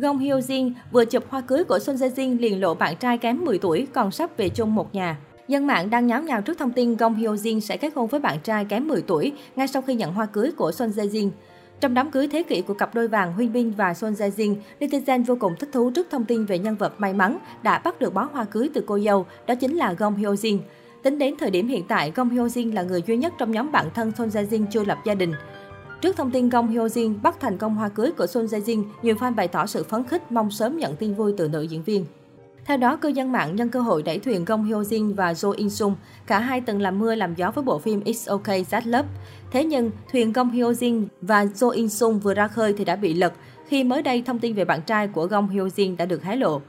Gong Hyo Jin vừa chụp hoa cưới của Son Ye Jin liền lộ bạn trai kém 10 tuổi còn sắp về chung một nhà. Dân mạng đang nháo nhào trước thông tin Gong Hyo Jin sẽ kết hôn với bạn trai kém 10 tuổi ngay sau khi nhận hoa cưới của Son Ye Jin. Trong đám cưới thế kỷ của cặp đôi vàng Hyun Bin và Son Ye Jin, netizen vô cùng thích thú trước thông tin về nhân vật may mắn đã bắt được bó hoa cưới từ cô dâu, đó chính là Gong Hyo Jin. Tính đến thời điểm hiện tại, Gong Hyo Jin là người duy nhất trong nhóm bạn thân Son Ye Jin chưa lập gia đình. Trước thông tin Gong Hyo Jin bắt thành công hoa cưới của Son Ye Jin, nhiều fan bày tỏ sự phấn khích mong sớm nhận tin vui từ nữ diễn viên. Theo đó, cư dân mạng nhân cơ hội đẩy thuyền Gong Hyo Jin và Jo In Sung, cả hai từng làm mưa làm gió với bộ phim It's Okay That's Love. Thế nhưng, thuyền Gong Hyo Jin và Jo In Sung vừa ra khơi thì đã bị lật, khi mới đây thông tin về bạn trai của Gong Hyo Jin đã được hé lộ.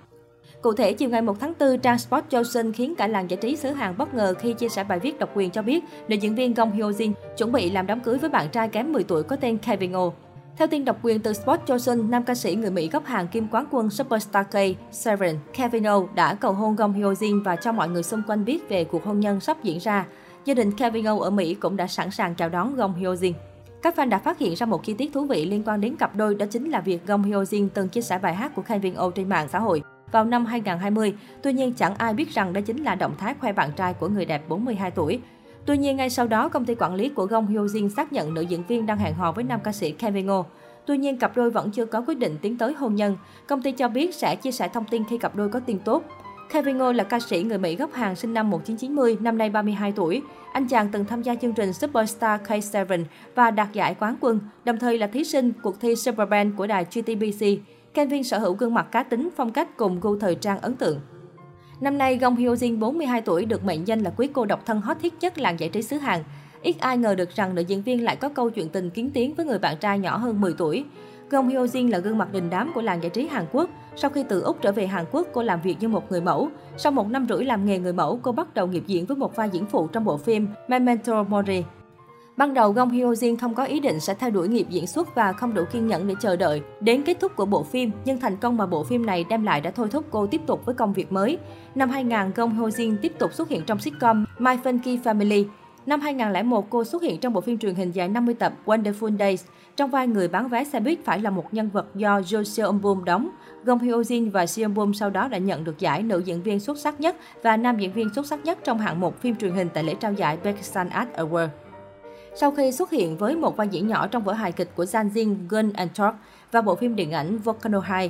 Cụ thể, chiều ngày 1 tháng 4, trang Sports Chosun khiến cả làng giải trí xứ Hàn bất ngờ khi chia sẻ bài viết độc quyền cho biết nữ diễn viên Gong Hyo Jin chuẩn bị làm đám cưới với bạn trai kém 10 tuổi có tên Kevin Oh. Theo tin độc quyền từ Sports Chosun, nam ca sĩ người Mỹ gốc Hàn kim quán quân Superstar K, Seven, Kevin Oh đã cầu hôn Gong Hyo Jin và cho mọi người xung quanh biết về cuộc hôn nhân sắp diễn ra. Gia đình Kevin Oh ở Mỹ cũng đã sẵn sàng chào đón Gong Hyo Jin. Các fan đã phát hiện ra một chi tiết thú vị liên quan đến cặp đôi, đó chính là việc Gong Hyo Jin từng chia sẻ bài hát của Kevin Oh trên mạng xã hội vào năm 2020. Tuy nhiên, chẳng ai biết rằng đó chính là động thái khoe bạn trai của người đẹp 42 tuổi. Tuy nhiên, ngay sau đó, công ty quản lý của Gong Hyo Jin xác nhận nữ diễn viên đang hẹn hò với nam ca sĩ Kevin Oh. Tuy nhiên, cặp đôi vẫn chưa có quyết định tiến tới hôn nhân. Công ty cho biết sẽ chia sẻ thông tin khi cặp đôi có tin tốt. Kevin Oh là ca sĩ người Mỹ gốc Hàn sinh năm 1990, năm nay 32 tuổi. Anh chàng từng tham gia chương trình Superstar K7 và đạt giải quán quân, đồng thời là thí sinh cuộc thi Superband của đài JTBC. Kevin sở hữu gương mặt cá tính, phong cách cùng gu thời trang ấn tượng. Năm nay, Gong Hyo Jin 42 tuổi được mệnh danh là quý cô độc thân hot hit nhất làng giải trí xứ Hàn. Ít ai ngờ được rằng nữ diễn viên lại có câu chuyện tình kiến tiến với người bạn trai nhỏ hơn 10 tuổi. Gong Hyo Jin là gương mặt đình đám của làng giải trí Hàn Quốc. Sau khi từ Úc trở về Hàn Quốc, cô làm việc như một người mẫu. Sau 1 năm rưỡi làm nghề người mẫu, cô bắt đầu nghiệp diễn với một vai diễn phụ trong bộ phim Memento Mori. Ban đầu, Gong Hyo Jin không có ý định sẽ theo đuổi nghiệp diễn xuất và không đủ kiên nhẫn để chờ đợi đến kết thúc của bộ phim, nhưng thành công mà bộ phim này đem lại đã thôi thúc cô tiếp tục với công việc mới. Năm 2000, Gong Hyo Jin tiếp tục xuất hiện trong sitcom My Funky Family. Năm 2001, cô xuất hiện trong bộ phim truyền hình dài 50 tập Wonderful Days. Trong vai người bán vé xe buýt phải là một nhân vật do Jo Seum Boom đóng. Gong Hyo Jin và Seo In Byul sau đó đã nhận được giải nữ diễn viên xuất sắc nhất và nam diễn viên xuất sắc nhất trong hạng mục phim truyền hình tại lễ trao giải Baeksang Art Award. Sau khi xuất hiện với một vai diễn nhỏ trong vở hài kịch của Jang Jin, Gun and Talk và bộ phim điện ảnh Volcano 2,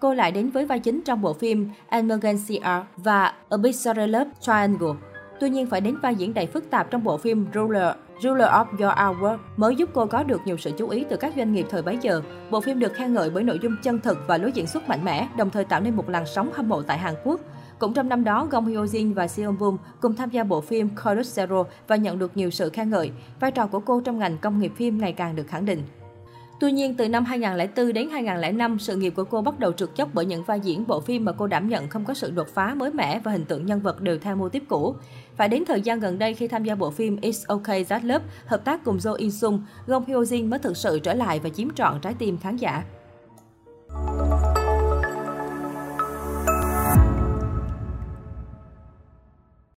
cô lại đến với vai chính trong bộ phim Emergency CR và Abyssal Love Triangle. Tuy nhiên, phải đến vai diễn đầy phức tạp trong bộ phim Roller, Ruler of Your Hour mới giúp cô có được nhiều sự chú ý từ các doanh nghiệp thời bấy giờ. Bộ phim được khen ngợi bởi nội dung chân thực và lối diễn xuất mạnh mẽ, đồng thời tạo nên một làn sóng hâm mộ tại Hàn Quốc. Cũng trong năm đó, Gong Hyo Jin và Seo In Byul cùng tham gia bộ phim Chorus và nhận được nhiều sự khen ngợi. Vai trò của cô trong ngành công nghiệp phim ngày càng được khẳng định. Tuy nhiên, từ năm 2004 đến 2005, sự nghiệp của cô bắt đầu trượt dốc bởi những vai diễn bộ phim mà cô đảm nhận không có sự đột phá mới mẻ và hình tượng nhân vật đều theo mô típ cũ. Phải đến thời gian gần đây khi tham gia bộ phim It's Okay That's Love hợp tác cùng Jo In Sung, Gong Hyo Jin mới thực sự trở lại và chiếm trọn trái tim khán giả.